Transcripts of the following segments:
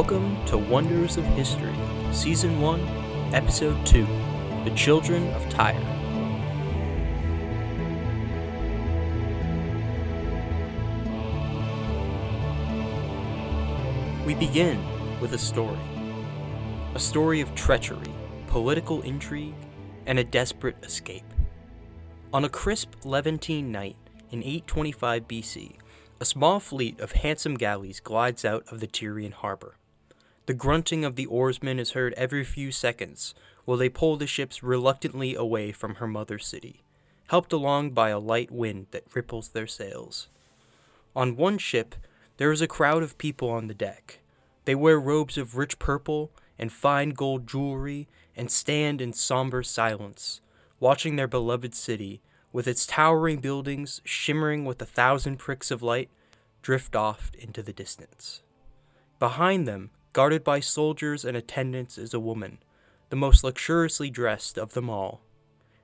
Welcome to Wonders of History, Season 1, Episode 2, The Children of Tyre. We begin with a story of treachery, political intrigue, and a desperate escape. On a crisp Levantine night in 825 BC, a small fleet of handsome galleys glides out of the Tyrian harbor. The grunting of the oarsmen is heard every few seconds while they pull the ships reluctantly away from her mother city, helped along by a light wind that ripples their sails. On one ship, there is a crowd of people on the deck. They wear robes of rich purple and fine gold jewelry and stand in somber silence, watching their beloved city with its towering buildings shimmering with 1,000 pricks of light, drift off into the distance. Behind them, guarded by soldiers and attendants, is a woman, the most luxuriously dressed of them all.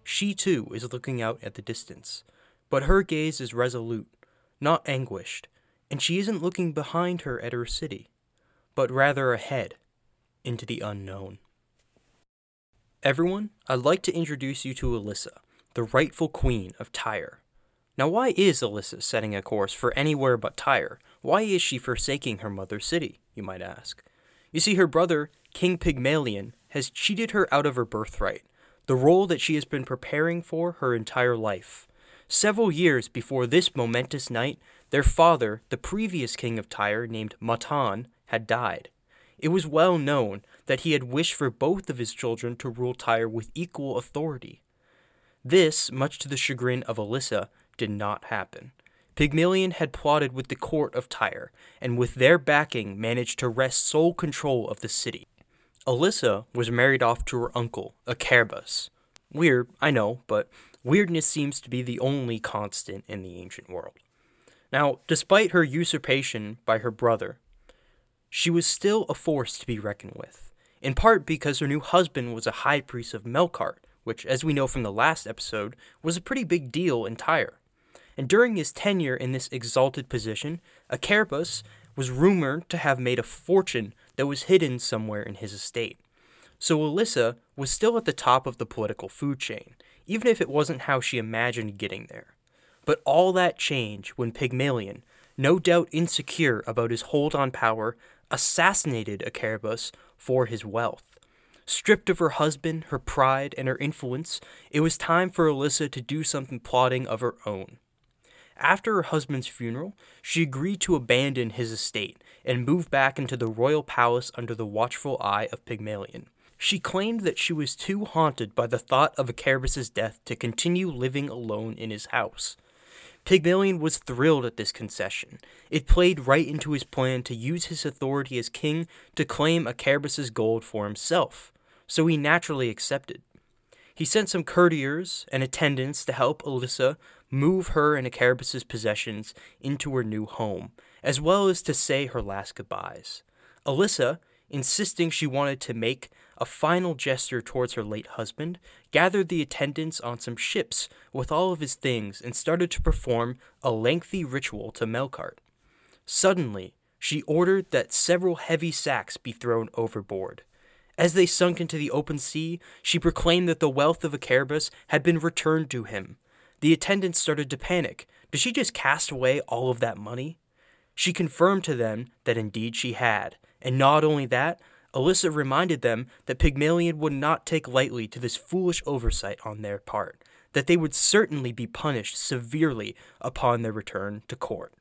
She, too, is looking out at the distance, but her gaze is resolute, not anguished, and she isn't looking behind her at her city, but rather ahead, into the unknown. Everyone, I'd like to introduce you to Elissa, the rightful queen of Tyre. Now why is Elissa setting a course for anywhere but Tyre? Why is she forsaking her mother city, you might ask? You see, her brother, King Pygmalion, has cheated her out of her birthright, the role that she has been preparing for her entire life. Several years before this momentous night, their father, the previous king of Tyre named Mattan, had died. It was well known that he had wished for both of his children to rule Tyre with equal authority. This, much to the chagrin of Elissa, did not happen. Pygmalion had plotted with the court of Tyre, and with their backing managed to wrest sole control of the city. Elissa was married off to her uncle, Acerbas. Weird, I know, but weirdness seems to be the only constant in the ancient world. Now, despite her usurpation by her brother, she was still a force to be reckoned with, in part because her new husband was a high priest of Melkart, which, as we know from the last episode, was a pretty big deal in Tyre. And during his tenure in this exalted position, Acerbas was rumored to have made a fortune that was hidden somewhere in his estate. So Elissa was still at the top of the political food chain, even if it wasn't how she imagined getting there. But all that changed when Pygmalion, no doubt insecure about his hold on power, assassinated Acerbas for his wealth. Stripped of her husband, her pride, and her influence, it was time for Elissa to do something plotting of her own. After her husband's funeral, she agreed to abandon his estate and move back into the royal palace under the watchful eye of Pygmalion. She claimed that she was too haunted by the thought of Acerbas' death to continue living alone in his house. Pygmalion was thrilled at this concession. It played right into his plan to use his authority as king to claim Acerbas' gold for himself, so he naturally accepted. He sent some courtiers and attendants to help Elissa move her and Acerbas' possessions into her new home, as well as to say her last goodbyes. Elissa, insisting she wanted to make a final gesture towards her late husband, gathered the attendants on some ships with all of his things and started to perform a lengthy ritual to Melkart. Suddenly, she ordered that several heavy sacks be thrown overboard. As they sunk into the open sea, she proclaimed that the wealth of Acerbas had been returned to him. The attendants started to panic. Did she just cast away all of that money? She confirmed to them that indeed she had, and not only that, Elissa reminded them that Pygmalion would not take lightly to this foolish oversight on their part, that they would certainly be punished severely upon their return to court.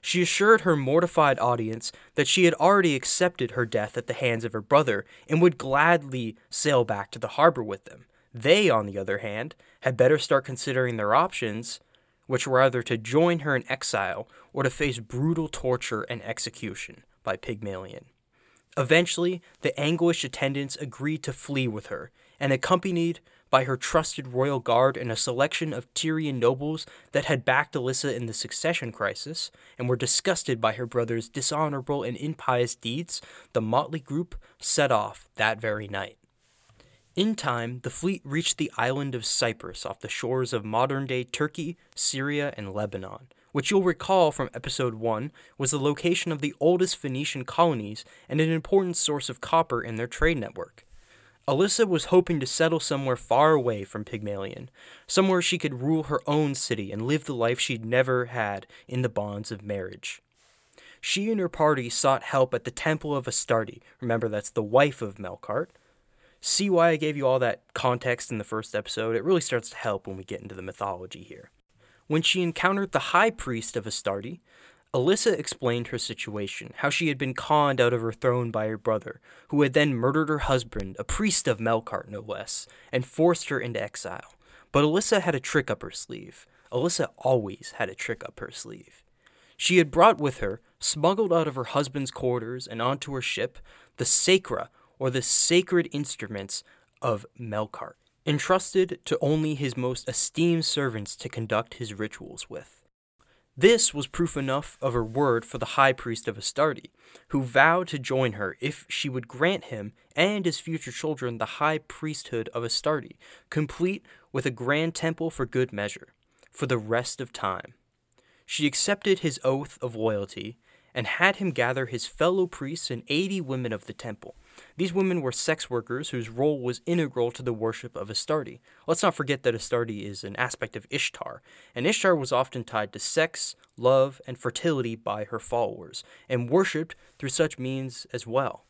She assured her mortified audience that she had already accepted her death at the hands of her brother and would gladly sail back to the harbor with them. They, on the other hand, had better start considering their options, which were either to join her in exile or to face brutal torture and execution by Pygmalion. Eventually, the anguished attendants agreed to flee with her, and accompanied by her trusted royal guard and a selection of Tyrian nobles that had backed Elissa in the succession crisis, and were disgusted by her brother's dishonorable and impious deeds, the motley group set off that very night. In time, the fleet reached the island of Cyprus off the shores of modern-day Turkey, Syria, and Lebanon, which you'll recall from episode 1 was the location of the oldest Phoenician colonies and an important source of copper in their trade network. Elissa was hoping to settle somewhere far away from Pygmalion, somewhere she could rule her own city and live the life she'd never had in the bonds of marriage. She and her party sought help at the Temple of Astarte, remember that's the wife of Melkart. See why I gave you all that context in the first episode, it really starts to help when we get into the mythology here. When she encountered the high priest of Astarte, Elissa explained her situation, how she had been conned out of her throne by her brother, who had then murdered her husband, a priest of Melkart no less, and forced her into exile. But Elissa had a trick up her sleeve. Elissa always had a trick up her sleeve. She had brought with her, smuggled out of her husband's quarters and onto her ship, the sacra, or the sacred instruments of Melkart, entrusted to only his most esteemed servants to conduct his rituals with. This was proof enough of her word for the high priest of Astarte, who vowed to join her if she would grant him and his future children the high priesthood of Astarte, complete with a grand temple for good measure, for the rest of time. She accepted his oath of loyalty and had him gather his fellow priests and 80 women of the temple. These women were sex workers whose role was integral to the worship of Astarte. Let's not forget that Astarte is an aspect of Ishtar, and Ishtar was often tied to sex, love, and fertility by her followers, and worshipped through such means as well.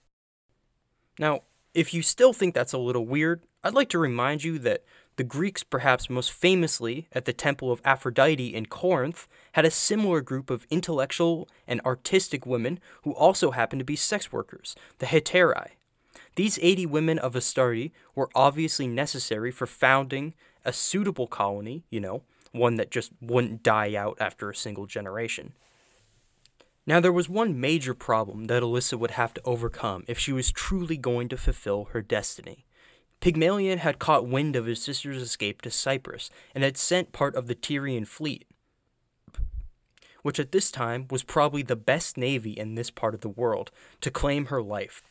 Now, if you still think that's a little weird, I'd like to remind you that the Greeks, perhaps most famously at the temple of Aphrodite in Corinth, had a similar group of intellectual and artistic women who also happened to be sex workers, the hetairai. These 80 women of Astarte were obviously necessary for founding a suitable colony, one that just wouldn't die out after a single generation. Now, there was one major problem that Elissa would have to overcome if she was truly going to fulfill her destiny. Pygmalion had caught wind of his sister's escape to Cyprus, and had sent part of the Tyrian fleet, which at this time was probably the best navy in this part of the world, to claim her life.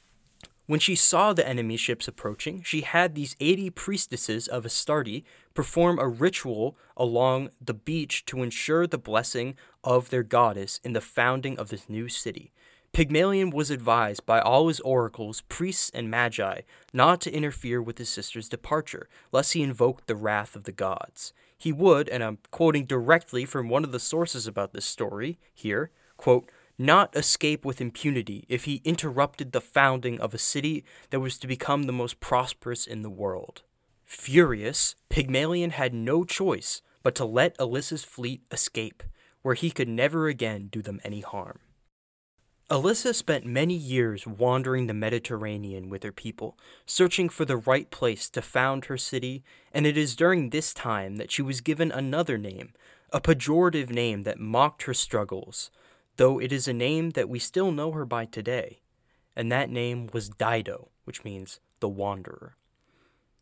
When she saw the enemy ships approaching, she had these 80 priestesses of Astarte perform a ritual along the beach to ensure the blessing of their goddess in the founding of this new city. Pygmalion was advised by all his oracles, priests, and magi not to interfere with his sister's departure, lest he invoked the wrath of the gods. He would, and I'm quoting directly from one of the sources about this story here, quote, "not escape with impunity if he interrupted the founding of a city that was to become the most prosperous in the world." Furious, Pygmalion had no choice but to let Elissa's fleet escape, where he could never again do them any harm. Elissa spent many years wandering the Mediterranean with her people, searching for the right place to found her city, and it is during this time that she was given another name, a pejorative name that mocked her struggles, though it is a name that we still know her by today, and that name was Dido, which means the wanderer.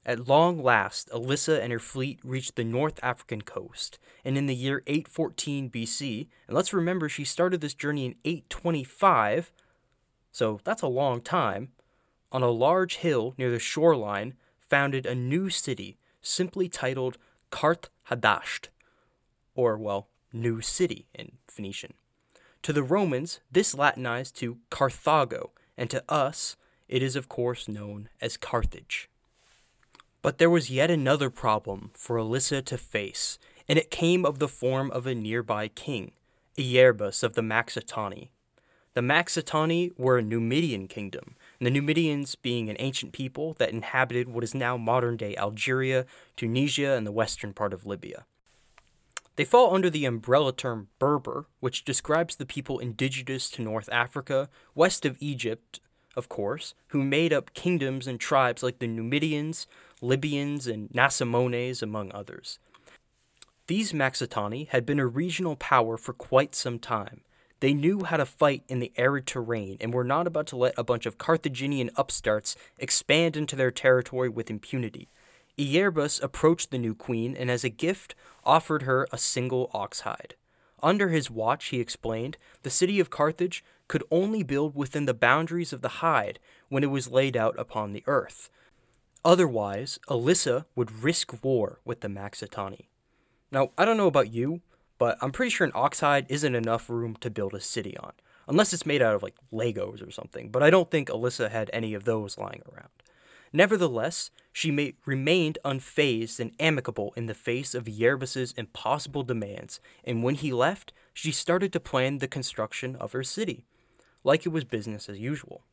At long last, Elissa and her fleet reached the North African coast, and in the year 814 BC, and let's remember she started this journey in 825, so that's a long time, on a large hill near the shoreline, founded a new city, simply titled Kart Hadasht, or, new city in Phoenician. To the Romans, this Latinized to Carthago, and to us, it is of course known as Carthage. But there was yet another problem for Elissa to face, and it came of the form of a nearby king, Iarbas of the Maxitani. The Maxitani were a Numidian kingdom, and the Numidians being an ancient people that inhabited what is now modern-day Algeria, Tunisia, and the western part of Libya. They fall under the umbrella term Berber, which describes the people indigenous to North Africa, west of Egypt, of course, who made up kingdoms and tribes like the Numidians, Libyans, and Nasamones, among others. These Maxitani had been a regional power for quite some time. They knew how to fight in the arid terrain and were not about to let a bunch of Carthaginian upstarts expand into their territory with impunity. Iarbas approached the new queen and as a gift offered her a single oxhide. Under his watch, he explained, the city of Carthage could only build within the boundaries of the hide when it was laid out upon the earth. Otherwise, Elissa would risk war with the Maxitani. Now, I don't know about you, but I'm pretty sure an oxhide isn't enough room to build a city on, unless it's made out of, like, Legos or something, but I don't think Elissa had any of those lying around. Nevertheless, she remained unfazed and amicable in the face of Ierbas's impossible demands, and when he left, she started to plan the construction of her city, like it was business as usual.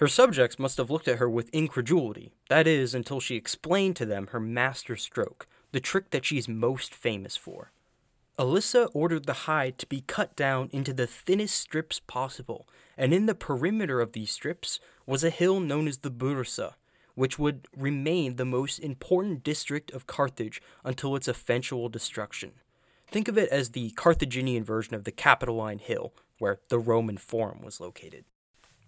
Her subjects must have looked at her with incredulity, that is, until she explained to them her master stroke, the trick that she's most famous for. Elissa ordered the hide to be cut down into the thinnest strips possible, and in the perimeter of these strips was a hill known as the Bursa, which would remain the most important district of Carthage until its eventual destruction. Think of it as the Carthaginian version of the Capitoline Hill, where the Roman Forum was located.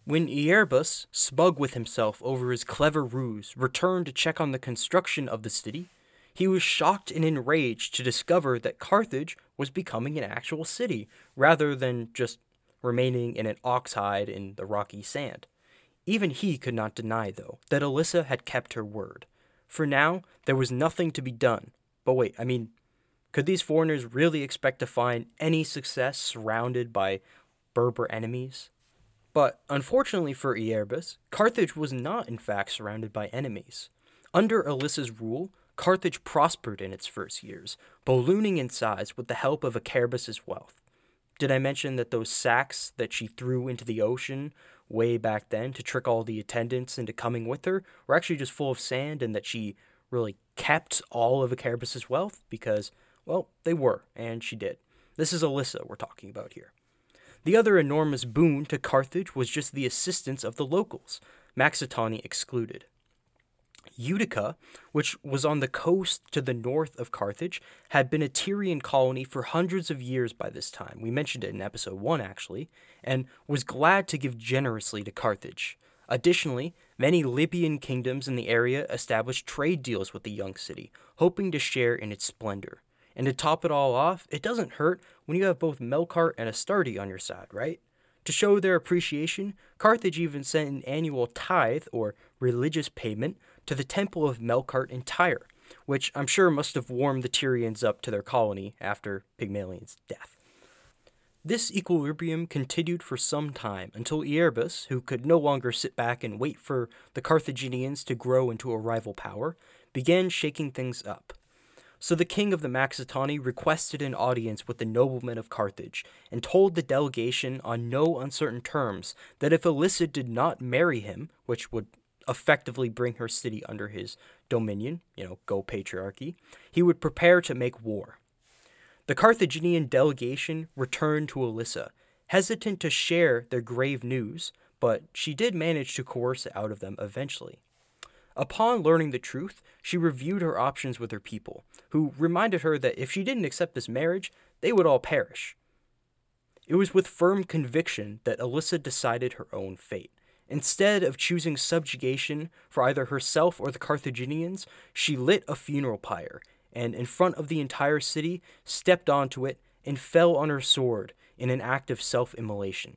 When Iarbas, smug with himself over his clever ruse, returned to check on the construction of the city, he was shocked and enraged to discover that Carthage was becoming an actual city, rather than just remaining in an oxhide in the rocky sand. Even he could not deny, though, that Elissa had kept her word. For now, there was nothing to be done. But wait, I mean, could these foreigners really expect to find any success surrounded by Berber enemies? But, unfortunately for Iarbas, Carthage was not, in fact, surrounded by enemies. Under Elissa's rule, Carthage prospered in its first years, ballooning in size with the help of Acerbas' wealth. Did I mention that those sacks that she threw into the ocean way back then to trick all the attendants into coming with her were actually just full of sand, and that she really kept all of Acerbas' wealth? Because, well, they were, and she did. This is Elissa we're talking about here. The other enormous boon to Carthage was just the assistance of the locals, Maxitani excluded. Utica, which was on the coast to the north of Carthage, had been a Tyrian colony for hundreds of years by this time. We mentioned it in episode 1, actually, and was glad to give generously to Carthage. Additionally, many Libyan kingdoms in the area established trade deals with the young city, hoping to share in its splendor. And to top it all off, it doesn't hurt when you have both Melkart and Astarte on your side, right? To show their appreciation, Carthage even sent an annual tithe, or religious payment, to the temple of Melkart in Tyre, which I'm sure must have warmed the Tyrians up to their colony after Pygmalion's death. This equilibrium continued for some time, until Iarbas, who could no longer sit back and wait for the Carthaginians to grow into a rival power, began shaking things up. So the king of the Maxitani requested an audience with the noblemen of Carthage, and told the delegation on no uncertain terms that if Elissa did not marry him, which would effectively bring her city under his dominion, go patriarchy, he would prepare to make war. The Carthaginian delegation returned to Elissa, hesitant to share their grave news, but she did manage to coerce it out of them eventually. Upon learning the truth, she reviewed her options with her people, who reminded her that if she didn't accept this marriage, they would all perish. It was with firm conviction that Elissa decided her own fate. Instead of choosing subjugation for either herself or the Carthaginians, she lit a funeral pyre, and in front of the entire city, stepped onto it and fell on her sword in an act of self-immolation.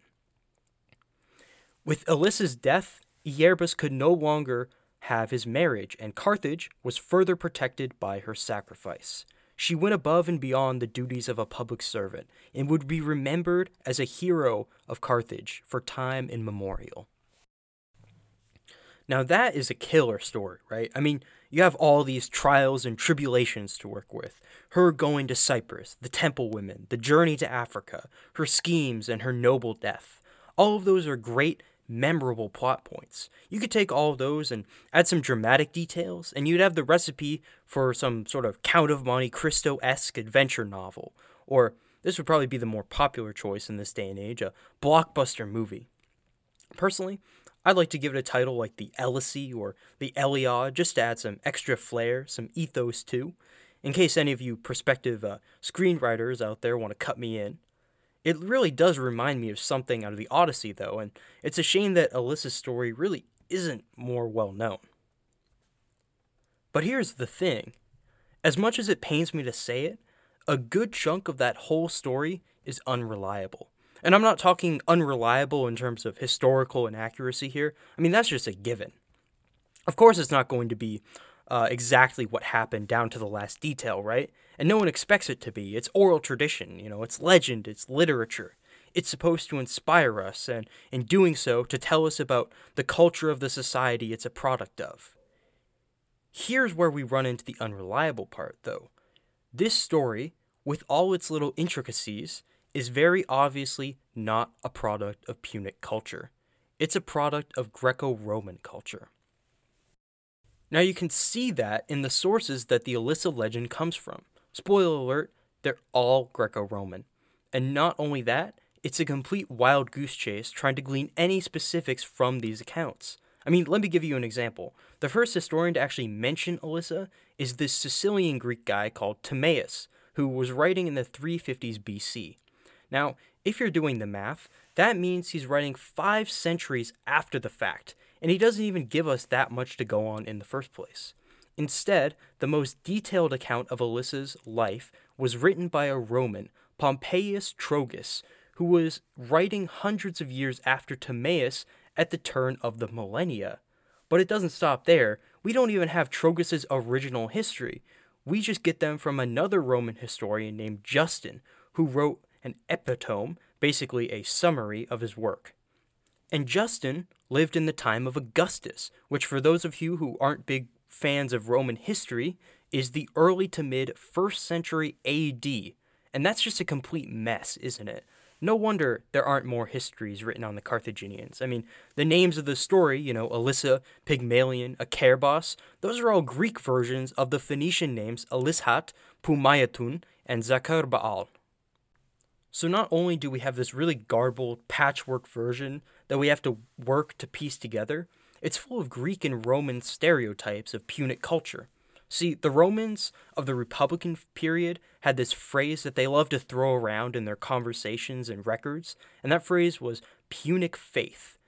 With Elissa's death, Iarbas could no longer have his marriage, and Carthage was further protected by her sacrifice. She went above and beyond the duties of a public servant, and would be remembered as a hero of Carthage for time immemorial. Now that is a killer story, right? I mean, you have all these trials and tribulations to work with. Her going to Cyprus, the temple women, the journey to Africa, her schemes, and her noble death. All of those are great, memorable plot points. You could take all of those and add some dramatic details, and you'd have the recipe for some sort of Count of Monte Cristo-esque adventure novel, or this would probably be the more popular choice in this day and age, a blockbuster movie. Personally, I'd like to give it a title like the Elisy or the Eliade, just to add some extra flair, some ethos too, in case any of you prospective screenwriters out there want to cut me in. It really does remind me of something out of the Odyssey, though, and it's a shame that Elissa's story really isn't more well-known. But here's the thing. As much as it pains me to say it, a good chunk of that whole story is unreliable. And I'm not talking unreliable in terms of historical inaccuracy here. I mean, that's just a given. Of course it's not going to be exactly what happened down to the last detail, right? and no one expects it to be. It's oral tradition, you know, it's legend, it's literature. It's supposed to inspire us, and in doing so, to tell us about the culture of the society it's a product of. Here's where we run into the unreliable part, though. This story, with all its little intricacies, is very obviously not a product of Punic culture. It's a product of Greco-Roman culture. Now you can see that in the sources that the Elissa legend comes from. Spoiler alert, they're all Greco-Roman. And not only that, it's a complete wild goose chase trying to glean any specifics from these accounts. I mean, let me give you an example. The first historian to actually mention Elissa is this Sicilian Greek guy called Timaeus, who was writing in the 350s BC. Now, if you're doing the math, that means he's writing 5 centuries after the fact, and he doesn't even give us that much to go on in the first place. Instead, the most detailed account of Elissa's life was written by a Roman, Pompeius Trogus, who was writing hundreds of years after Timaeus at the turn of the millennia. But it doesn't stop there. We don't even have Trogus' original history. We just get them from another Roman historian named Justin, who wrote an epitome, basically a summary of his work. And Justin lived in the time of Augustus, which for those of you who aren't big fans of Roman history, is the early to mid 1st century AD. And that's just a complete mess, isn't it? No wonder there aren't more histories written on the Carthaginians. I mean, the names of the story, you know, Elissa, Pygmalion, Acerbas, those are all Greek versions of the Phoenician names Elishat, Pumayatun, and Zakarbaal. So not only do we have this really garbled patchwork version that we have to work to piece together, it's full of Greek and Roman stereotypes of Punic culture. See, the Romans of the Republican period had this phrase that they loved to throw around in their conversations and records, and that phrase was Punic faith.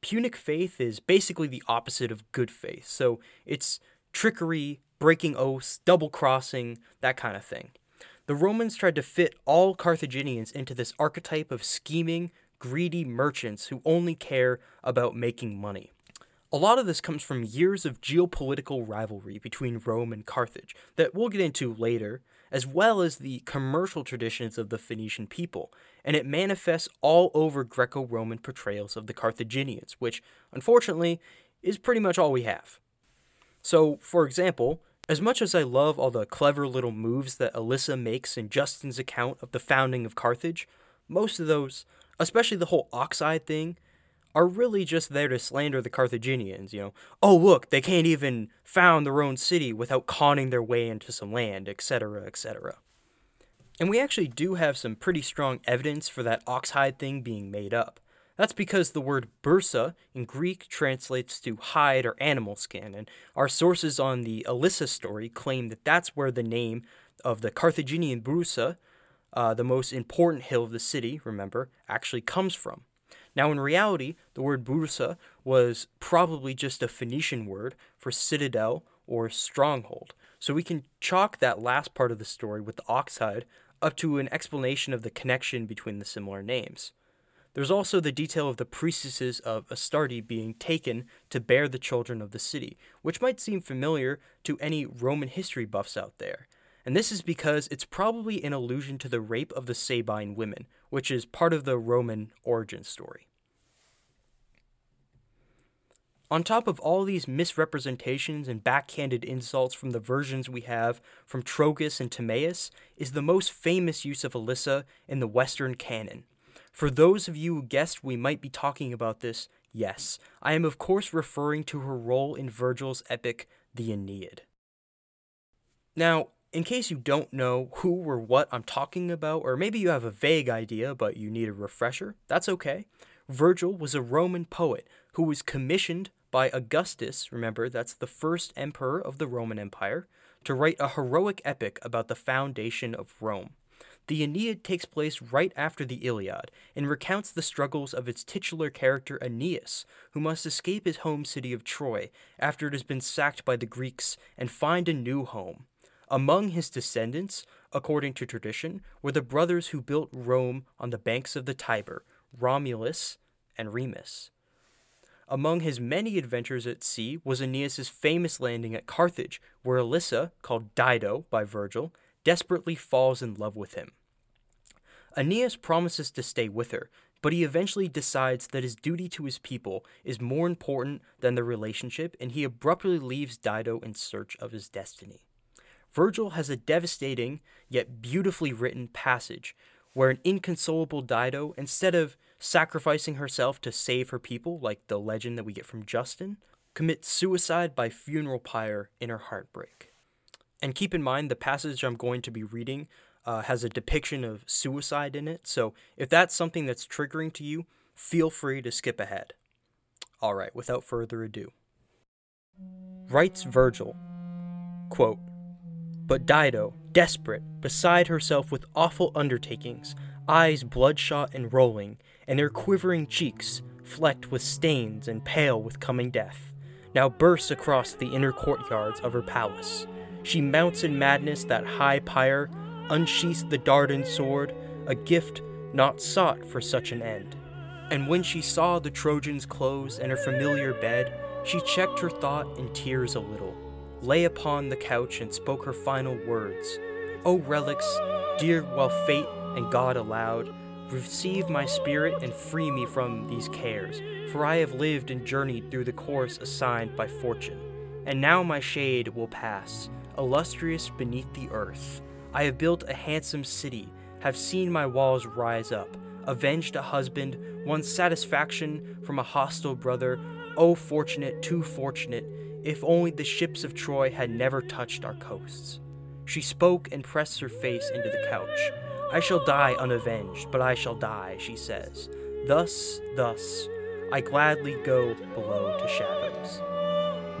Punic faith is basically the opposite of good faith, so it's trickery, breaking oaths, double-crossing, that kind of thing. The Romans tried to fit all Carthaginians into this archetype of scheming, greedy merchants who only care about making money. A lot of this comes from years of geopolitical rivalry between Rome and Carthage that we'll get into later, as well as the commercial traditions of the Phoenician people, and it manifests all over Greco-Roman portrayals of the Carthaginians, which, unfortunately, is pretty much all we have. So, for example, as much as I love all the clever little moves that Elissa makes in Justin's account of the founding of Carthage, most of those, especially the whole ox-eye thing, are really just there to slander the Carthaginians, you know. Oh, look, they can't even found their own city without conning their way into some land, etc., etc. And we actually do have some pretty strong evidence for that ox-hide thing being made up. That's because the word bursa in Greek translates to hide or animal skin, and our sources on the Elissa story claim that that's where the name of the Carthaginian bursa, the most important hill of the city, remember, actually comes from. Now, in reality, the word bursa was probably just a Phoenician word for citadel or stronghold, so we can chalk that last part of the story with the oxhide up to an explanation of the connection between the similar names. There's also the detail of the priestesses of Astarte being taken to bear the children of the city, which might seem familiar to any Roman history buffs out there. And this is because it's probably an allusion to the rape of the Sabine women, which is part of the Roman origin story. On top of all these misrepresentations and backhanded insults from the versions we have from Trogus and Timaeus is the most famous use of Elissa in the Western canon. For those of you who guessed we might be talking about this, yes, I am of course referring to her role in Virgil's epic, the Aeneid. Now, in case you don't know who or what I'm talking about, or maybe you have a vague idea but you need a refresher, that's okay. Virgil was a Roman poet who was commissioned by Augustus, remember that's the first emperor of the Roman Empire, to write a heroic epic about the foundation of Rome. The Aeneid takes place right after the Iliad and recounts the struggles of its titular character Aeneas, who must escape his home city of Troy after it has been sacked by the Greeks and find a new home. Among his descendants, according to tradition, were the brothers who built Rome on the banks of the Tiber, Romulus and Remus. Among his many adventures at sea was Aeneas' famous landing at Carthage, where Elissa, called Dido by Virgil, desperately falls in love with him. Aeneas promises to stay with her, but he eventually decides that his duty to his people is more important than the relationship, and he abruptly leaves Dido in search of his destiny. Virgil has a devastating, yet beautifully written passage, where an inconsolable Dido, instead of sacrificing herself to save her people, like the legend that we get from Justin, commits suicide by funeral pyre in her heartbreak. And keep in mind, the passage I'm going to be reading has a depiction of suicide in it, so if that's something that's triggering to you, feel free to skip ahead. Alright, without further ado. Writes Virgil, quote, "But Dido, desperate, beside herself with awful undertakings, eyes bloodshot and rolling, and her quivering cheeks, flecked with stains and pale with coming death, now bursts across the inner courtyards of her palace. She mounts in madness that high pyre, unsheathed the Dardan sword, a gift not sought for such an end. And when she saw the Trojans' clothes and her familiar bed, she checked her thought in tears a little, lay upon the couch and spoke her final words. O relics, dear while fate and God allowed, receive my spirit and free me from these cares, for I have lived and journeyed through the course assigned by fortune. And now my shade will pass, illustrious beneath the earth. I have built a handsome city, have seen my walls rise up, avenged a husband, won satisfaction from a hostile brother. O fortunate, too fortunate, if only the ships of Troy had never touched our coasts." She spoke and pressed her face into the couch. "I shall die unavenged, but I shall die," she says. Thus, I gladly go below to shadows.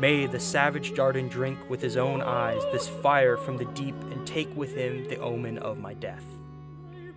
May the savage Dardan drink with his own eyes this fire from the deep and take with him the omen of my death."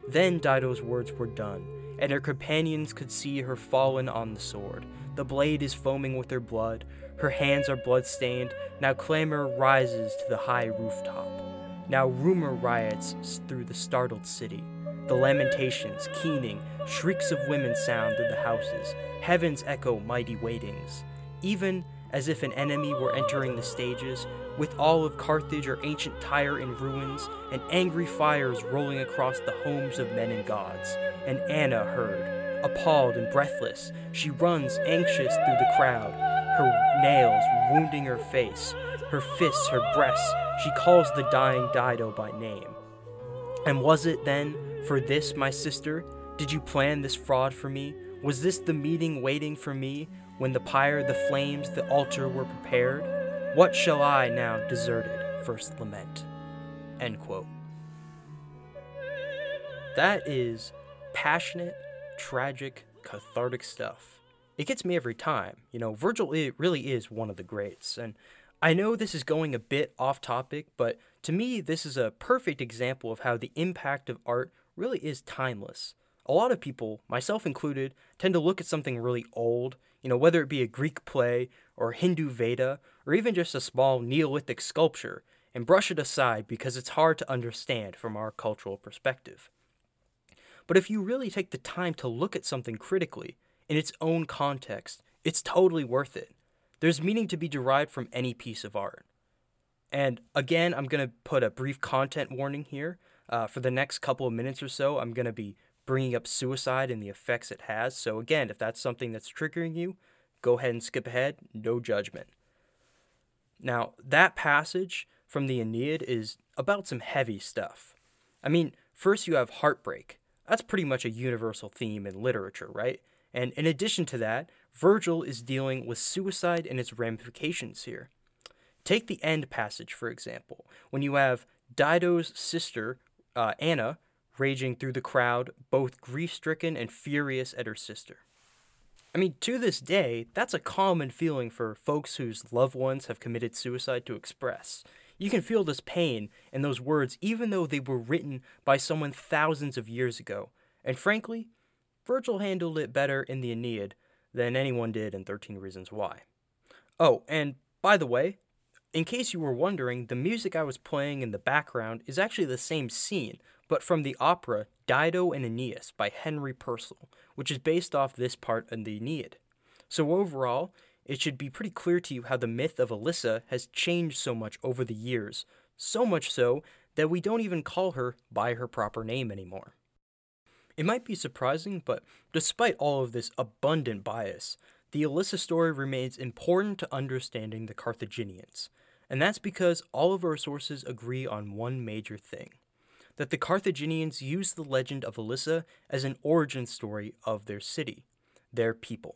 Then Dido's words were done, and her companions could see her fallen on the sword. The blade is foaming with her blood, her hands are blood-stained, now clamor rises to the high rooftop. Now rumor riots through the startled city. The lamentations, keening, shrieks of women sound through the houses, heavens echo mighty waitings. Even as if an enemy were entering the stages, with all of Carthage or ancient Tyre in ruins, and angry fires rolling across the homes of men and gods. And Anna heard, appalled and breathless, she runs anxious through the crowd, her nails wounding her face, her fists, her breasts, she calls the dying Dido by name. "And was it then, for this, my sister? Did you plan this fraud for me? Was this the meeting waiting for me? When the pyre, the flames, the altar were prepared, what shall I now, deserted, first lament?" End quote. That is passionate, tragic, cathartic stuff. It gets me every time. You know, Virgil really is one of the greats. And I know this is going a bit off topic, but to me, this is a perfect example of how the impact of art really is timeless. A lot of people, myself included, tend to look at something really old, you know, whether it be a Greek play or Hindu Veda or even just a small Neolithic sculpture, and brush it aside because it's hard to understand from our cultural perspective. But if you really take the time to look at something critically, in its own context, it's totally worth it. There's meaning to be derived from any piece of art. And again, I'm going to put a brief content warning here. For the next couple of minutes or so, I'm going to be bringing up suicide and the effects it has. So again, if that's something that's triggering you, go ahead and skip ahead, no judgment. Now, that passage from the Aeneid is about some heavy stuff. I mean, first you have heartbreak. That's pretty much a universal theme in literature, right? And in addition to that, Virgil is dealing with suicide and its ramifications here. Take the end passage, for example, when you have Dido's sister, Anna, raging through the crowd, both grief-stricken and furious at her sister. I mean, to this day, that's a common feeling for folks whose loved ones have committed suicide to express. You can feel this pain in those words even though they were written by someone thousands of years ago. And frankly, Virgil handled it better in the Aeneid than anyone did in 13 Reasons Why. Oh, and by the way, in case you were wondering, the music I was playing in the background is actually the same scene, but from the opera Dido and Aeneas by Henry Purcell, which is based off this part in the Aeneid. So overall, it should be pretty clear to you how the myth of Elissa has changed so much over the years, so much so that we don't even call her by her proper name anymore. It might be surprising, but despite all of this abundant bias, the Elissa story remains important to understanding the Carthaginians, and that's because all of our sources agree on one major thing, that the Carthaginians used the legend of Elissa as an origin story of their city, their people.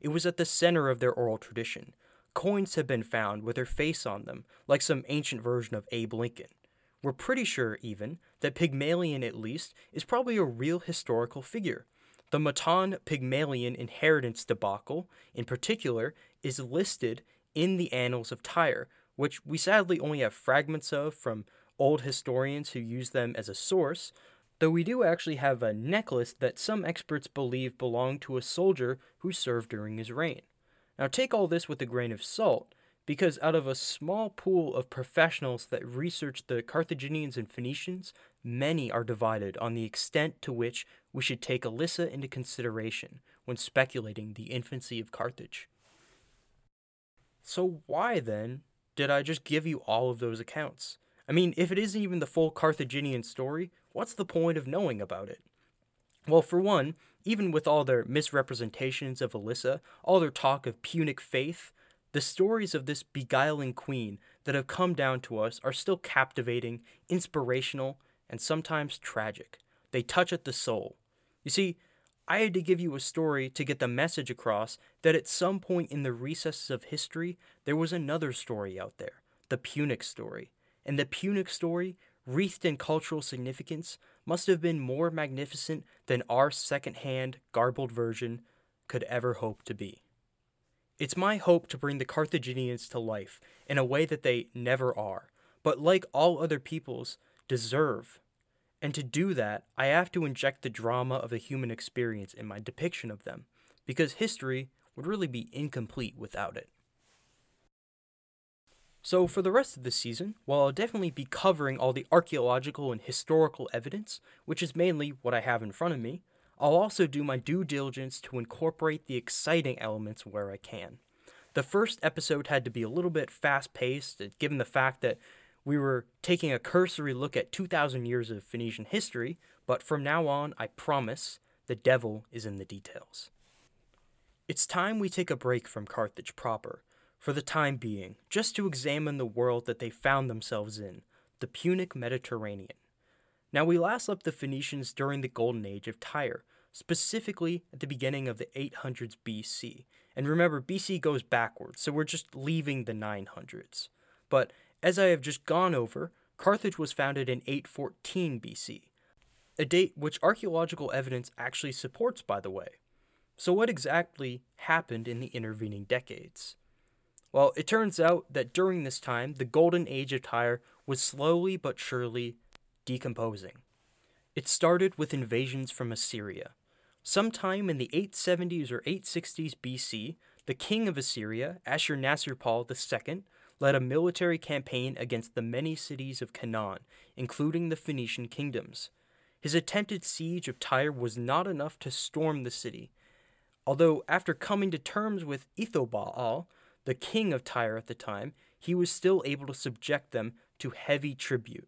It was at the center of their oral tradition. Coins have been found with her face on them, like some ancient version of Abe Lincoln. We're pretty sure, even, that Pygmalion, at least, is probably a real historical figure. The Mattan-Pygmalion inheritance debacle, in particular, is listed in the Annals of Tyre, which we sadly only have fragments of from old historians who use them as a source, though we do actually have a necklace that some experts believe belonged to a soldier who served during his reign. Now take all this with a grain of salt, because out of a small pool of professionals that researched the Carthaginians and Phoenicians, many are divided on the extent to which we should take Elissa into consideration when speculating the infancy of Carthage. So why, then, did I just give you all of those accounts? I mean, if it isn't even the full Carthaginian story, what's the point of knowing about it? Well, for one, even with all their misrepresentations of Elissa, all their talk of Punic faith, the stories of this beguiling queen that have come down to us are still captivating, inspirational, and sometimes tragic. They touch at the soul. You see, I had to give you a story to get the message across that at some point in the recesses of history, there was another story out there, the Punic story. And the Punic story, wreathed in cultural significance, must have been more magnificent than our second-hand, garbled version could ever hope to be. It's my hope to bring the Carthaginians to life in a way that they never are, but like all other peoples, deserve. And to do that, I have to inject the drama of the human experience in my depiction of them, because history would really be incomplete without it. So for the rest of this season, while I'll definitely be covering all the archaeological and historical evidence, which is mainly what I have in front of me, I'll also do my due diligence to incorporate the exciting elements where I can. The first episode had to be a little bit fast-paced, given the fact that we were taking a cursory look at 2,000 years of Phoenician history, but from now on, I promise, the devil is in the details. It's time we take a break from Carthage proper, for the time being, just to examine the world that they found themselves in, the Punic Mediterranean. Now, we last left the Phoenicians during the Golden Age of Tyre, specifically at the beginning of the 800s BC. And remember, BC goes backwards, so we're just leaving the 900s. But, as I have just gone over, Carthage was founded in 814 BC, a date which archaeological evidence actually supports, by the way. So what exactly happened in the intervening decades? Well, it turns out that during this time, the Golden Age of Tyre was slowly but surely decomposing. It started with invasions from Assyria. Sometime in the 870s or 860s BC, the king of Assyria, Ashurnasirpal II, led a military campaign against the many cities of Canaan, including the Phoenician kingdoms. His attempted siege of Tyre was not enough to storm the city, although after coming to terms with Ithobaal, the king of Tyre at the time, he was still able to subject them to heavy tribute.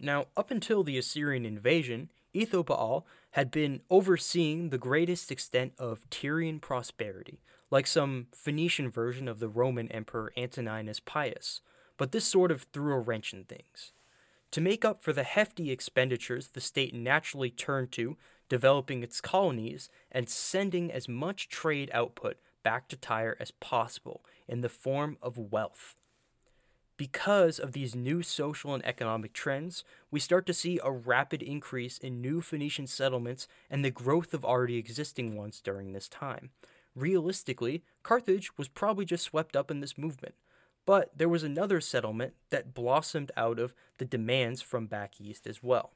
Now, up until the Assyrian invasion, Ithobaal had been overseeing the greatest extent of Tyrian prosperity, like some Phoenician version of the Roman Emperor Antoninus Pius, but this sort of threw a wrench in things. To make up for the hefty expenditures the state naturally turned to, developing its colonies and sending as much trade output back to Tyre as possible in the form of wealth. Because of these new social and economic trends, we start to see a rapid increase in new Phoenician settlements and the growth of already existing ones during this time. Realistically, Carthage was probably just swept up in this movement, but there was another settlement that blossomed out of the demands from back east as well.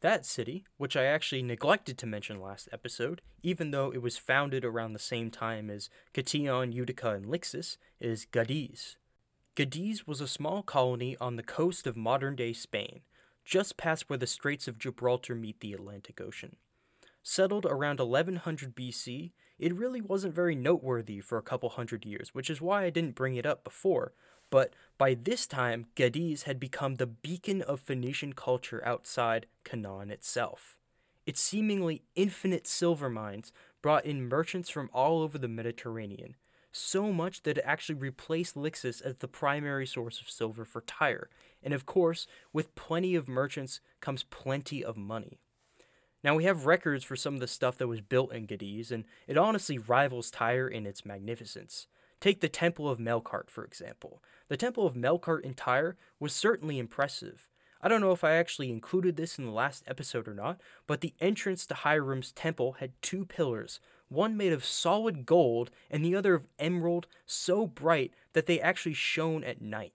That city, which I actually neglected to mention last episode, even though it was founded around the same time as Cation, Utica, and Lixus, is Cadiz. Cadiz was a small colony on the coast of modern-day Spain, just past where the Straits of Gibraltar meet the Atlantic Ocean. Settled around 1100 BC, it really wasn't very noteworthy for a couple hundred years, which is why I didn't bring it up before, but by this time, Cadiz had become the beacon of Phoenician culture outside Canaan itself. Its seemingly infinite silver mines brought in merchants from all over the Mediterranean, so much that it actually replaced Lixus as the primary source of silver for Tyre. And of course, with plenty of merchants comes plenty of money. Now we have records for some of the stuff that was built in Cadiz, and it honestly rivals Tyre in its magnificence. Take the Temple of Melkart, for example. The Temple of Melkart in Tyre was certainly impressive. I don't know if I actually included this in the last episode or not, but the entrance to Hiram's temple had two pillars, one made of solid gold and the other of emerald, so bright that they actually shone at night.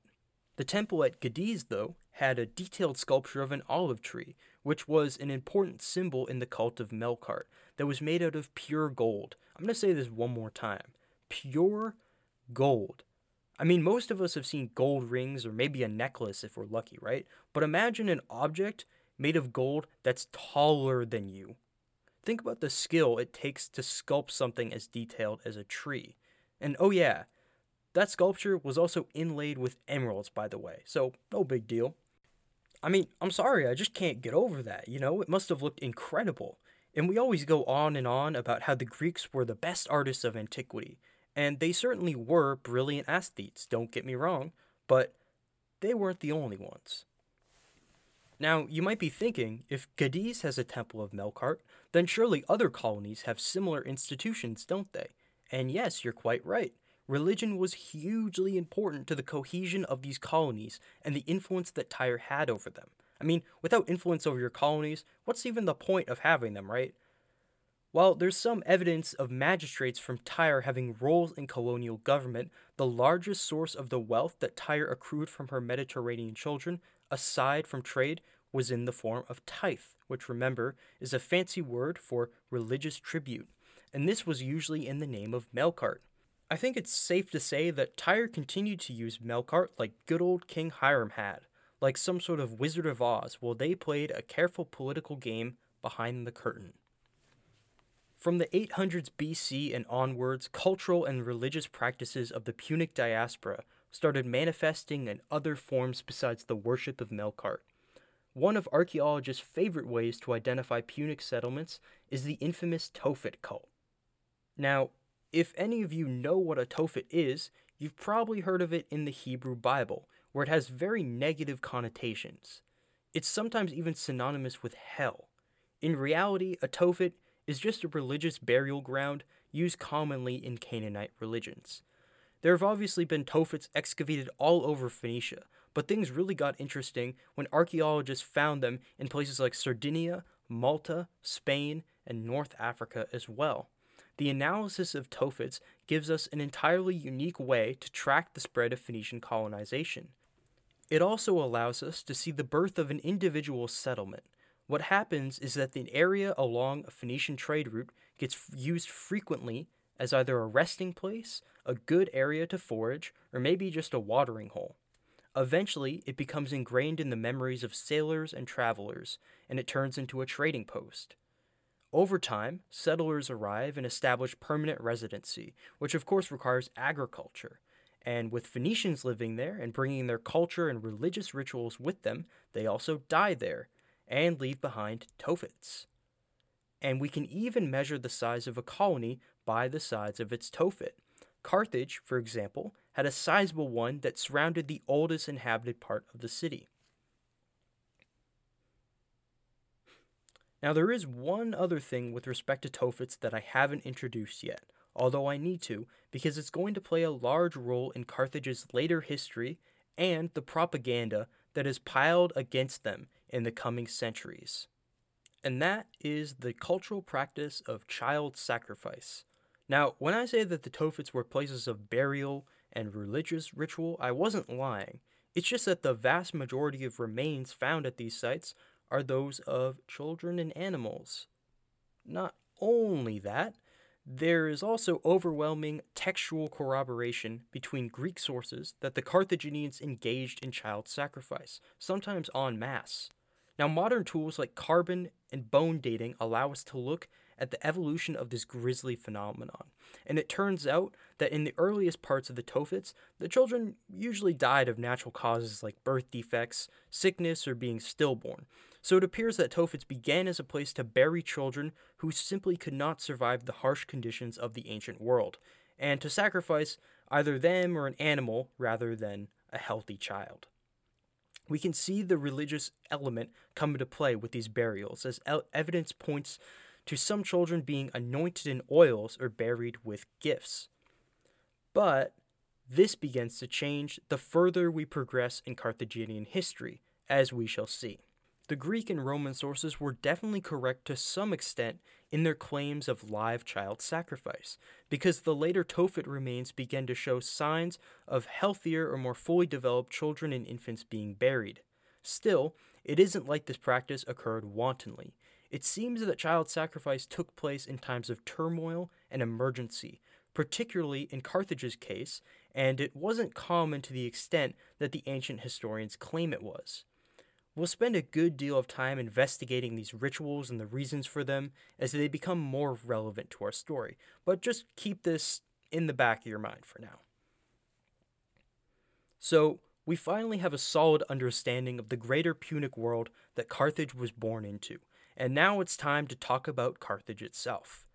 The temple at Cadiz, though, had a detailed sculpture of an olive tree, which was an important symbol in the cult of Melkart, that was made out of pure gold. I'm going to say this one more time. Pure gold. I mean, most of us have seen gold rings or maybe a necklace if we're lucky, right? But imagine an object made of gold that's taller than you. Think about the skill it takes to sculpt something as detailed as a tree. And oh yeah, that sculpture was also inlaid with emeralds, by the way, so no big deal. I mean, I'm sorry, I just can't get over that, you know? It must have looked incredible. And we always go on and on about how the Greeks were the best artists of antiquity. And they certainly were brilliant aesthetes, don't get me wrong, but they weren't the only ones. Now, you might be thinking, if Cadiz has a temple of Melkart, then surely other colonies have similar institutions, don't they? And yes, you're quite right. Religion was hugely important to the cohesion of these colonies and the influence that Tyre had over them. I mean, without influence over your colonies, what's even the point of having them, right? While there's some evidence of magistrates from Tyre having roles in colonial government, the largest source of the wealth that Tyre accrued from her Mediterranean children, aside from trade, was in the form of tithe, which, remember, is a fancy word for religious tribute, and this was usually in the name of Melkart. I think it's safe to say that Tyre continued to use Melkart like good old King Hiram had, like some sort of Wizard of Oz, while they played a careful political game behind the curtain. From the 800s BC and onwards, cultural and religious practices of the Punic diaspora started manifesting in other forms besides the worship of Melkart. One of archaeologists' favorite ways to identify Punic settlements is the infamous Tophet cult. Now, if any of you know what a Tophet is, you've probably heard of it in the Hebrew Bible, where it has very negative connotations. It's sometimes even synonymous with hell. In reality, a Tophet is just a religious burial ground used commonly in Canaanite religions. There have obviously been Tophets excavated all over Phoenicia, but things really got interesting when archaeologists found them in places like Sardinia, Malta, Spain, and North Africa as well. The analysis of Tophets gives us an entirely unique way to track the spread of Phoenician colonization. It also allows us to see the birth of an individual settlement. What happens is that the area along a Phoenician trade route gets used frequently as either a resting place, a good area to forage, or maybe just a watering hole. Eventually, it becomes ingrained in the memories of sailors and travelers, and it turns into a trading post. Over time, settlers arrive and establish permanent residency, which of course requires agriculture. And with Phoenicians living there and bringing their culture and religious rituals with them, they also die there and leave behind Tophets. And we can even measure the size of a colony by the size of its Tophet. Carthage, for example, had a sizable one that surrounded the oldest inhabited part of the city. Now, there is one other thing with respect to Tophets that I haven't introduced yet, although I need to, because it's going to play a large role in Carthage's later history and the propaganda that is piled against them in the coming centuries. And that is the cultural practice of child sacrifice. Now, when I say that the Tophets were places of burial and religious ritual, I wasn't lying. It's just that the vast majority of remains found at these sites are those of children and animals. Not only that, there is also overwhelming textual corroboration between Greek sources that the Carthaginians engaged in child sacrifice, sometimes en masse. Now, modern tools like carbon and bone dating allow us to look at the evolution of this grisly phenomenon, and it turns out that in the earliest parts of the Tophets, the children usually died of natural causes like birth defects, sickness, or being stillborn. So it appears that Tophets began as a place to bury children who simply could not survive the harsh conditions of the ancient world, and to sacrifice either them or an animal rather than a healthy child. We can see the religious element come into play with these burials, as evidence points to some children being anointed in oils or buried with gifts. But this begins to change the further we progress in Carthaginian history, as we shall see. The Greek and Roman sources were definitely correct to some extent in their claims of live child sacrifice, because the later Tophet remains began to show signs of healthier or more fully developed children and infants being buried. Still, it isn't like this practice occurred wantonly. It seems that child sacrifice took place in times of turmoil and emergency, particularly in Carthage's case, and it wasn't common to the extent that the ancient historians claim it was. We'll spend a good deal of time investigating these rituals and the reasons for them as they become more relevant to our story, but just keep this in the back of your mind for now. So, we finally have a solid understanding of the greater Punic world that Carthage was born into, and now it's time to talk about Carthage itself.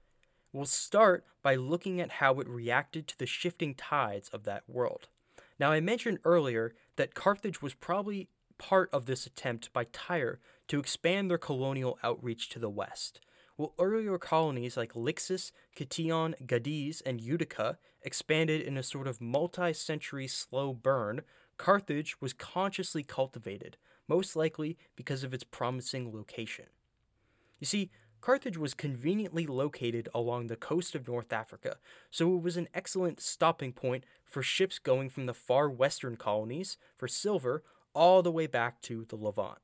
We'll start by looking at how it reacted to the shifting tides of that world. Now, I mentioned earlier that Carthage was probably part of this attempt by Tyre to expand their colonial outreach to the west. While earlier colonies like Lixus, Cation, Cadiz, and Utica expanded in a sort of multi-century slow burn, Carthage was consciously cultivated, most likely because of its promising location. You see, Carthage was conveniently located along the coast of North Africa, so it was an excellent stopping point for ships going from the far western colonies for silver all the way back to the Levant.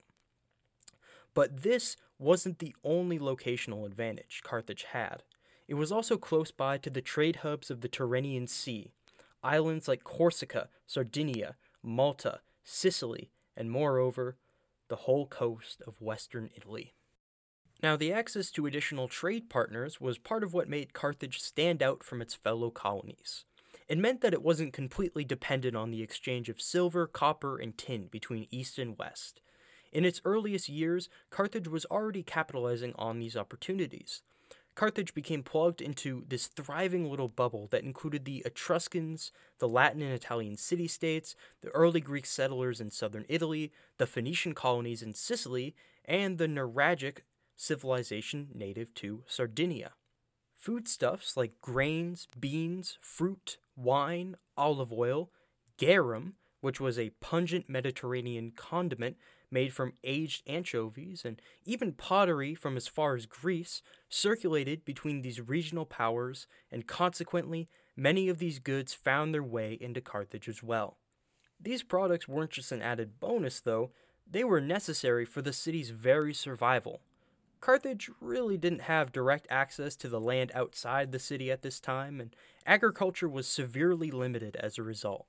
But this wasn't the only locational advantage Carthage had. It was also close by to the trade hubs of the Tyrrhenian Sea, islands like Corsica, Sardinia, Malta, Sicily, and moreover, the whole coast of western Italy. Now, the access to additional trade partners was part of what made Carthage stand out from its fellow colonies. It meant that it wasn't completely dependent on the exchange of silver, copper, and tin between East and West. In its earliest years, Carthage was already capitalizing on these opportunities. Carthage became plugged into this thriving little bubble that included the Etruscans, the Latin and Italian city-states, the early Greek settlers in southern Italy, the Phoenician colonies in Sicily, and the Nuragic civilization native to Sardinia. Foodstuffs like grains, beans, fruit, wine, olive oil, garum, which was a pungent Mediterranean condiment made from aged anchovies, and even pottery from as far as Greece, circulated between these regional powers, and consequently, many of these goods found their way into Carthage as well. These products weren't just an added bonus, though. They were necessary for the city's very survival. Carthage really didn't have direct access to the land outside the city at this time, and agriculture was severely limited as a result.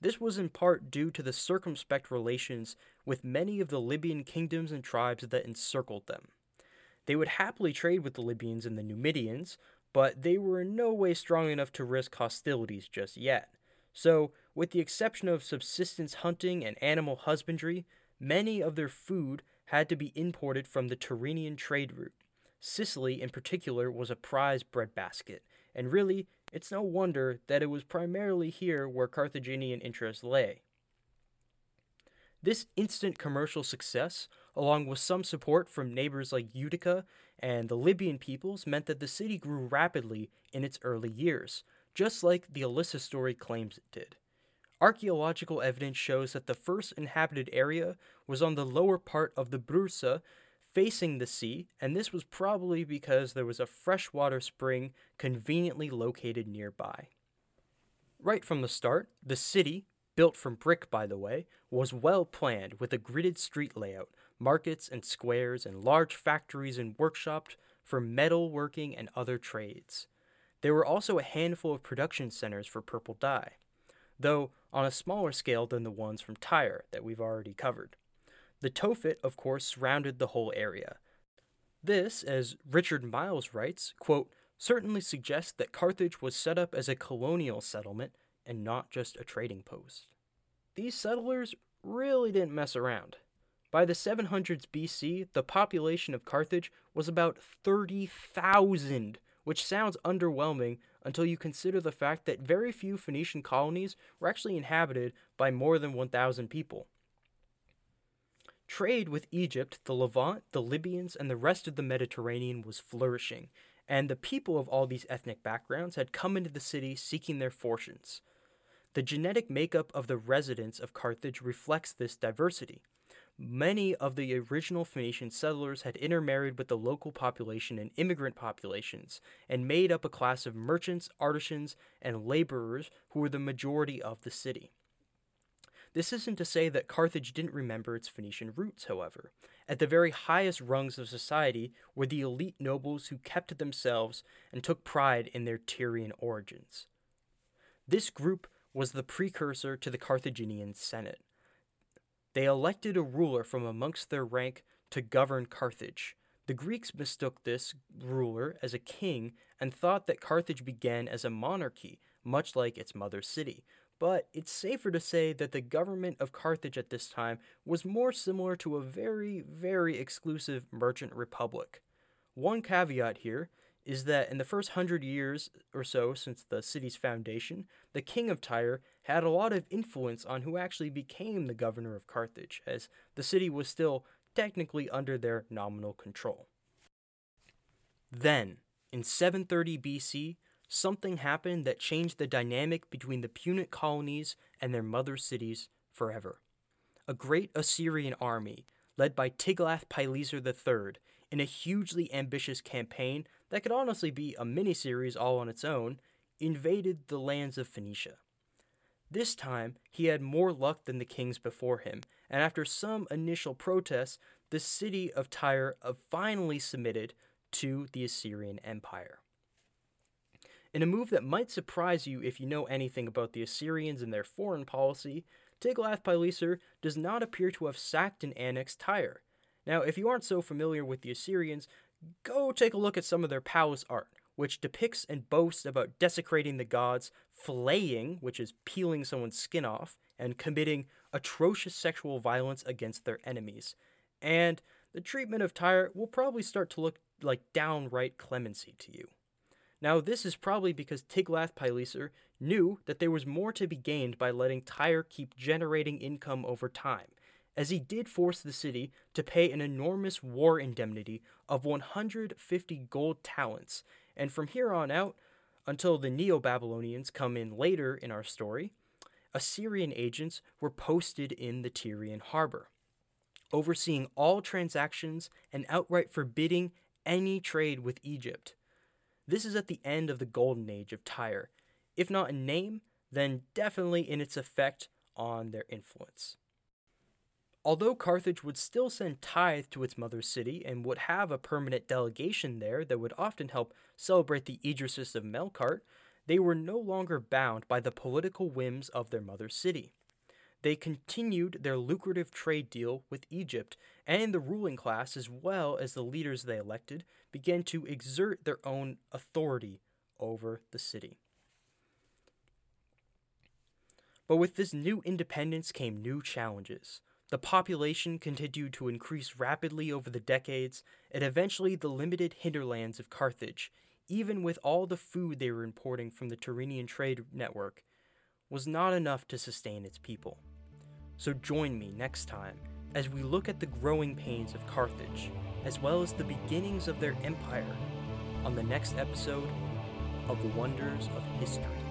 This was in part due to the circumspect relations with many of the Libyan kingdoms and tribes that encircled them. They would happily trade with the Libyans and the Numidians, but they were in no way strong enough to risk hostilities just yet. So, with the exception of subsistence hunting and animal husbandry, many of their food had to be imported from the Tyrrhenian trade route. Sicily, in particular, was a prize breadbasket, and really, it's no wonder that it was primarily here where Carthaginian interests lay. This instant commercial success, along with some support from neighbors like Utica and the Libyan peoples, meant that the city grew rapidly in its early years, just like the Elissa story claims it did. Archaeological evidence shows that the first inhabited area was on the lower part of the Bursa, facing the sea, and this was probably because there was a freshwater spring conveniently located nearby. Right from the start, the city, built from brick by the way, was well planned with a gridded street layout, markets and squares, and large factories and workshops for metalworking and other trades. There were also a handful of production centers for purple dye, though on a smaller scale than the ones from Tyre that we've already covered. The Tophet, of course, surrounded the whole area. This, as Richard Miles writes, quote, certainly suggests that Carthage was set up as a colonial settlement and not just a trading post. These settlers really didn't mess around. By the 700s BC, the population of Carthage was about 30,000, which sounds underwhelming until you consider the fact that very few Phoenician colonies were actually inhabited by more than 1,000 people. Trade with Egypt, the Levant, the Libyans, and the rest of the Mediterranean was flourishing, and the people of all these ethnic backgrounds had come into the city seeking their fortunes. The genetic makeup of the residents of Carthage reflects this diversity. Many of the original Phoenician settlers had intermarried with the local population and immigrant populations, and made up a class of merchants, artisans, and laborers who were the majority of the city. This isn't to say that Carthage didn't remember its Phoenician roots, however. At the very highest rungs of society were the elite nobles who kept to themselves and took pride in their Tyrian origins. This group was the precursor to the Carthaginian Senate. They elected a ruler from amongst their rank to govern Carthage. The Greeks mistook this ruler as a king and thought that Carthage began as a monarchy, much like its mother city. But it's safer to say that the government of Carthage at this time was more similar to a very, very exclusive merchant republic. One caveat here is that in the first 100 years or so since the city's foundation, the king of Tyre had a lot of influence on who actually became the governor of Carthage, as the city was still technically under their nominal control. Then, in 730 BC, something happened that changed the dynamic between the Punic colonies and their mother cities forever. A great Assyrian army, led by Tiglath-Pileser III, in a hugely ambitious campaign that could honestly be a mini-series all on its own, invaded the lands of Phoenicia. This time, he had more luck than the kings before him, and after some initial protests, the city of Tyre finally submitted to the Assyrian Empire. In a move that might surprise you if you know anything about the Assyrians and their foreign policy, Tiglath-Pileser does not appear to have sacked and annexed Tyre. Now, if you aren't so familiar with the Assyrians, go take a look at some of their palace art, which depicts and boasts about desecrating the gods, flaying, which is peeling someone's skin off, and committing atrocious sexual violence against their enemies. And the treatment of Tyre will probably start to look like downright clemency to you. Now, this is probably because Tiglath-Pileser knew that there was more to be gained by letting Tyre keep generating income over time, as he did force the city to pay an enormous war indemnity of 150 gold talents, and from here on out, until the Neo-Babylonians come in later in our story, Assyrian agents were posted in the Tyrian harbor, overseeing all transactions and outright forbidding any trade with Egypt. This is at the end of the Golden Age of Tyre, if not in name, then definitely in its effect on their influence. Although Carthage would still send tithe to its mother city and would have a permanent delegation there that would often help celebrate the aegis of Melkart, they were no longer bound by the political whims of their mother city. They continued their lucrative trade deal with Egypt, and the ruling class, as well as the leaders they elected, began to exert their own authority over the city. But with this new independence came new challenges. The population continued to increase rapidly over the decades, and eventually the limited hinterlands of Carthage, even with all the food they were importing from the Tyrrhenian trade network, was not enough to sustain its people. So join me next time as we look at the growing pains of Carthage, as well as the beginnings of their empire, on the next episode of The Wonders of History.